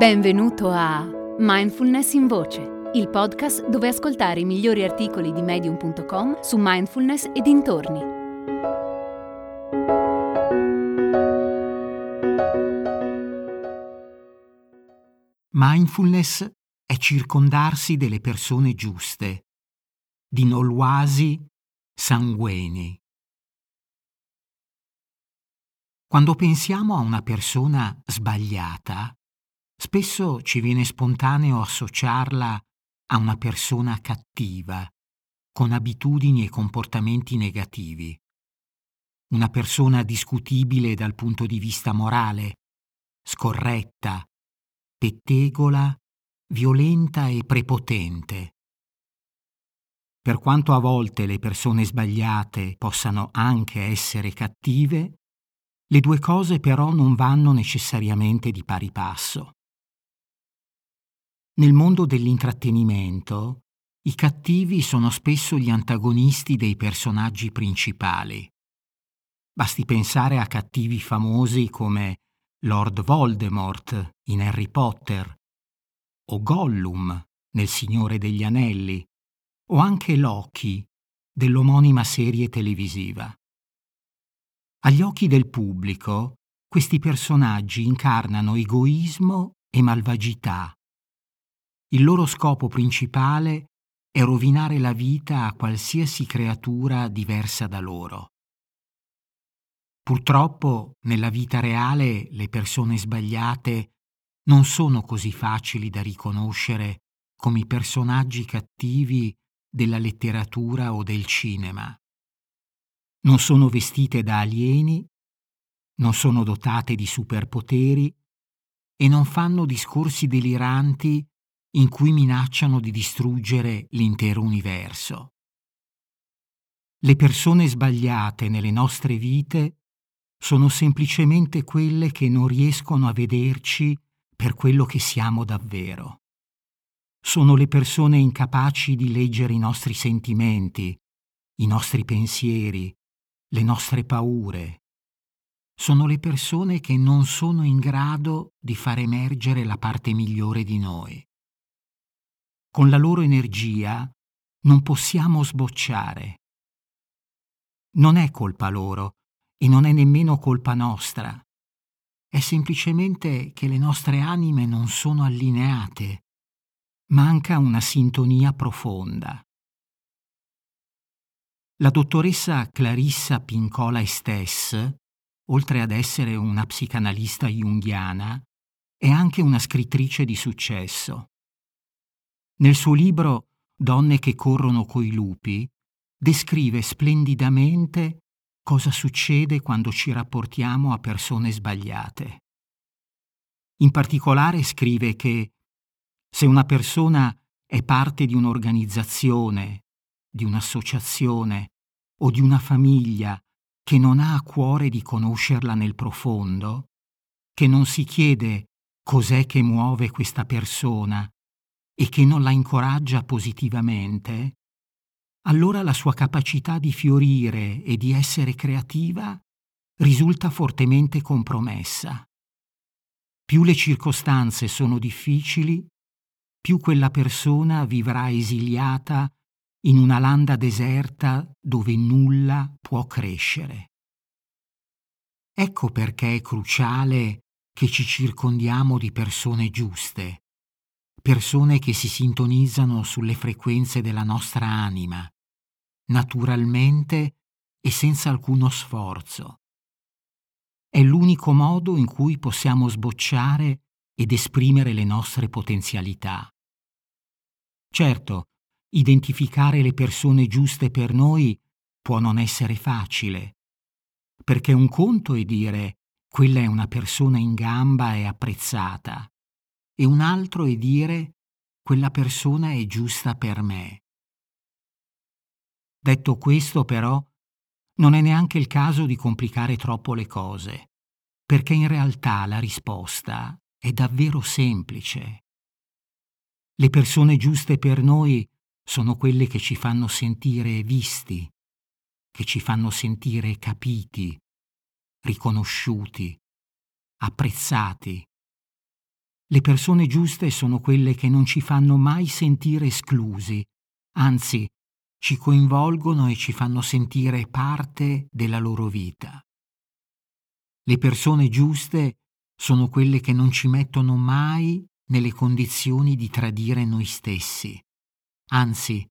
Benvenuto a Mindfulness in Voce, il podcast dove ascoltare i migliori articoli di medium.com su mindfulness e dintorni. Mindfulness è circondarsi delle persone giuste, di Nolwazi Sangweni. Quando pensiamo a una persona sbagliata, spesso ci viene spontaneo associarla a una persona cattiva, con abitudini e comportamenti negativi. Una persona discutibile dal punto di vista morale, scorretta, pettegola, violenta e prepotente. Per quanto a volte le persone sbagliate possano anche essere cattive, le due cose però non vanno necessariamente di pari passo. Nel mondo dell'intrattenimento, i cattivi sono spesso gli antagonisti dei personaggi principali. Basti pensare a cattivi famosi come Lord Voldemort in Harry Potter, o Gollum nel Signore degli Anelli, o anche Loki dell'omonima serie televisiva. Agli occhi del pubblico, questi personaggi incarnano egoismo e malvagità. Il loro scopo principale è rovinare la vita a qualsiasi creatura diversa da loro. Purtroppo, nella vita reale, le persone sbagliate non sono così facili da riconoscere come i personaggi cattivi della letteratura o del cinema. Non sono vestite da alieni, non sono dotate di superpoteri e non fanno discorsi deliranti in cui minacciano di distruggere l'intero universo. Le persone sbagliate nelle nostre vite sono semplicemente quelle che non riescono a vederci per quello che siamo davvero. Sono le persone incapaci di leggere i nostri sentimenti, i nostri pensieri, le nostre paure. Sono le persone che non sono in grado di far emergere la parte migliore di noi. Con la loro energia non possiamo sbocciare. Non è colpa loro e non è nemmeno colpa nostra. È semplicemente che le nostre anime non sono allineate. Manca una sintonia profonda. La dottoressa Clarissa Pinkola Estes, oltre ad essere una psicanalista junghiana, è anche una scrittrice di successo. Nel suo libro Donne che corrono coi lupi descrive splendidamente cosa succede quando ci rapportiamo a persone sbagliate. In particolare scrive che se una persona è parte di un'organizzazione, di un'associazione o di una famiglia che non ha a cuore di conoscerla nel profondo, che non si chiede cos'è che muove questa persona, e che non la incoraggia positivamente, allora la sua capacità di fiorire e di essere creativa risulta fortemente compromessa. Più le circostanze sono difficili, più quella persona vivrà esiliata in una landa deserta dove nulla può crescere. Ecco perché è cruciale che ci circondiamo di persone giuste, persone che si sintonizzano sulle frequenze della nostra anima, naturalmente e senza alcuno sforzo. È l'unico modo in cui possiamo sbocciare ed esprimere le nostre potenzialità. Certo, identificare le persone giuste per noi può non essere facile, perché un conto è dire quella è una persona in gamba e apprezzata, e un altro è dire quella persona è giusta per me. Detto questo, però, non è neanche il caso di complicare troppo le cose, perché in realtà la risposta è davvero semplice. Le persone giuste per noi sono quelle che ci fanno sentire visti, che ci fanno sentire capiti, riconosciuti, apprezzati. Le persone giuste sono quelle che non ci fanno mai sentire esclusi, anzi, ci coinvolgono e ci fanno sentire parte della loro vita. Le persone giuste sono quelle che non ci mettono mai nelle condizioni di tradire noi stessi, anzi,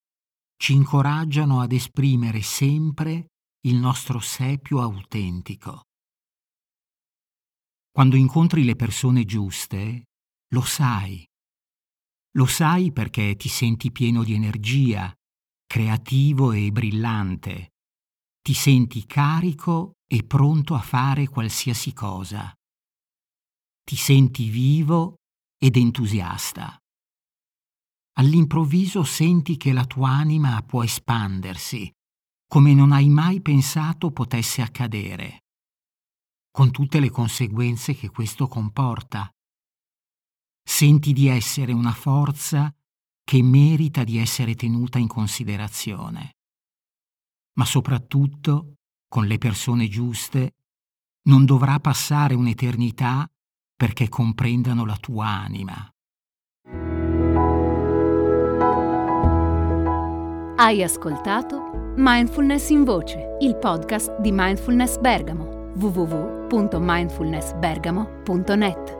ci incoraggiano ad esprimere sempre il nostro sé più autentico. Quando incontri le persone giuste, lo sai. Lo sai perché ti senti pieno di energia, creativo e brillante. Ti senti carico e pronto a fare qualsiasi cosa. Ti senti vivo ed entusiasta. All'improvviso senti che la tua anima può espandersi, come non hai mai pensato potesse accadere, con tutte le conseguenze che questo comporta. Senti di essere una forza che merita di essere tenuta in considerazione. Ma soprattutto, con le persone giuste, non dovrà passare un'eternità perché comprendano la tua anima. Hai ascoltato Mindfulness in Voce, il podcast di Mindfulness Bergamo, www.mindfulnessbergamo.net.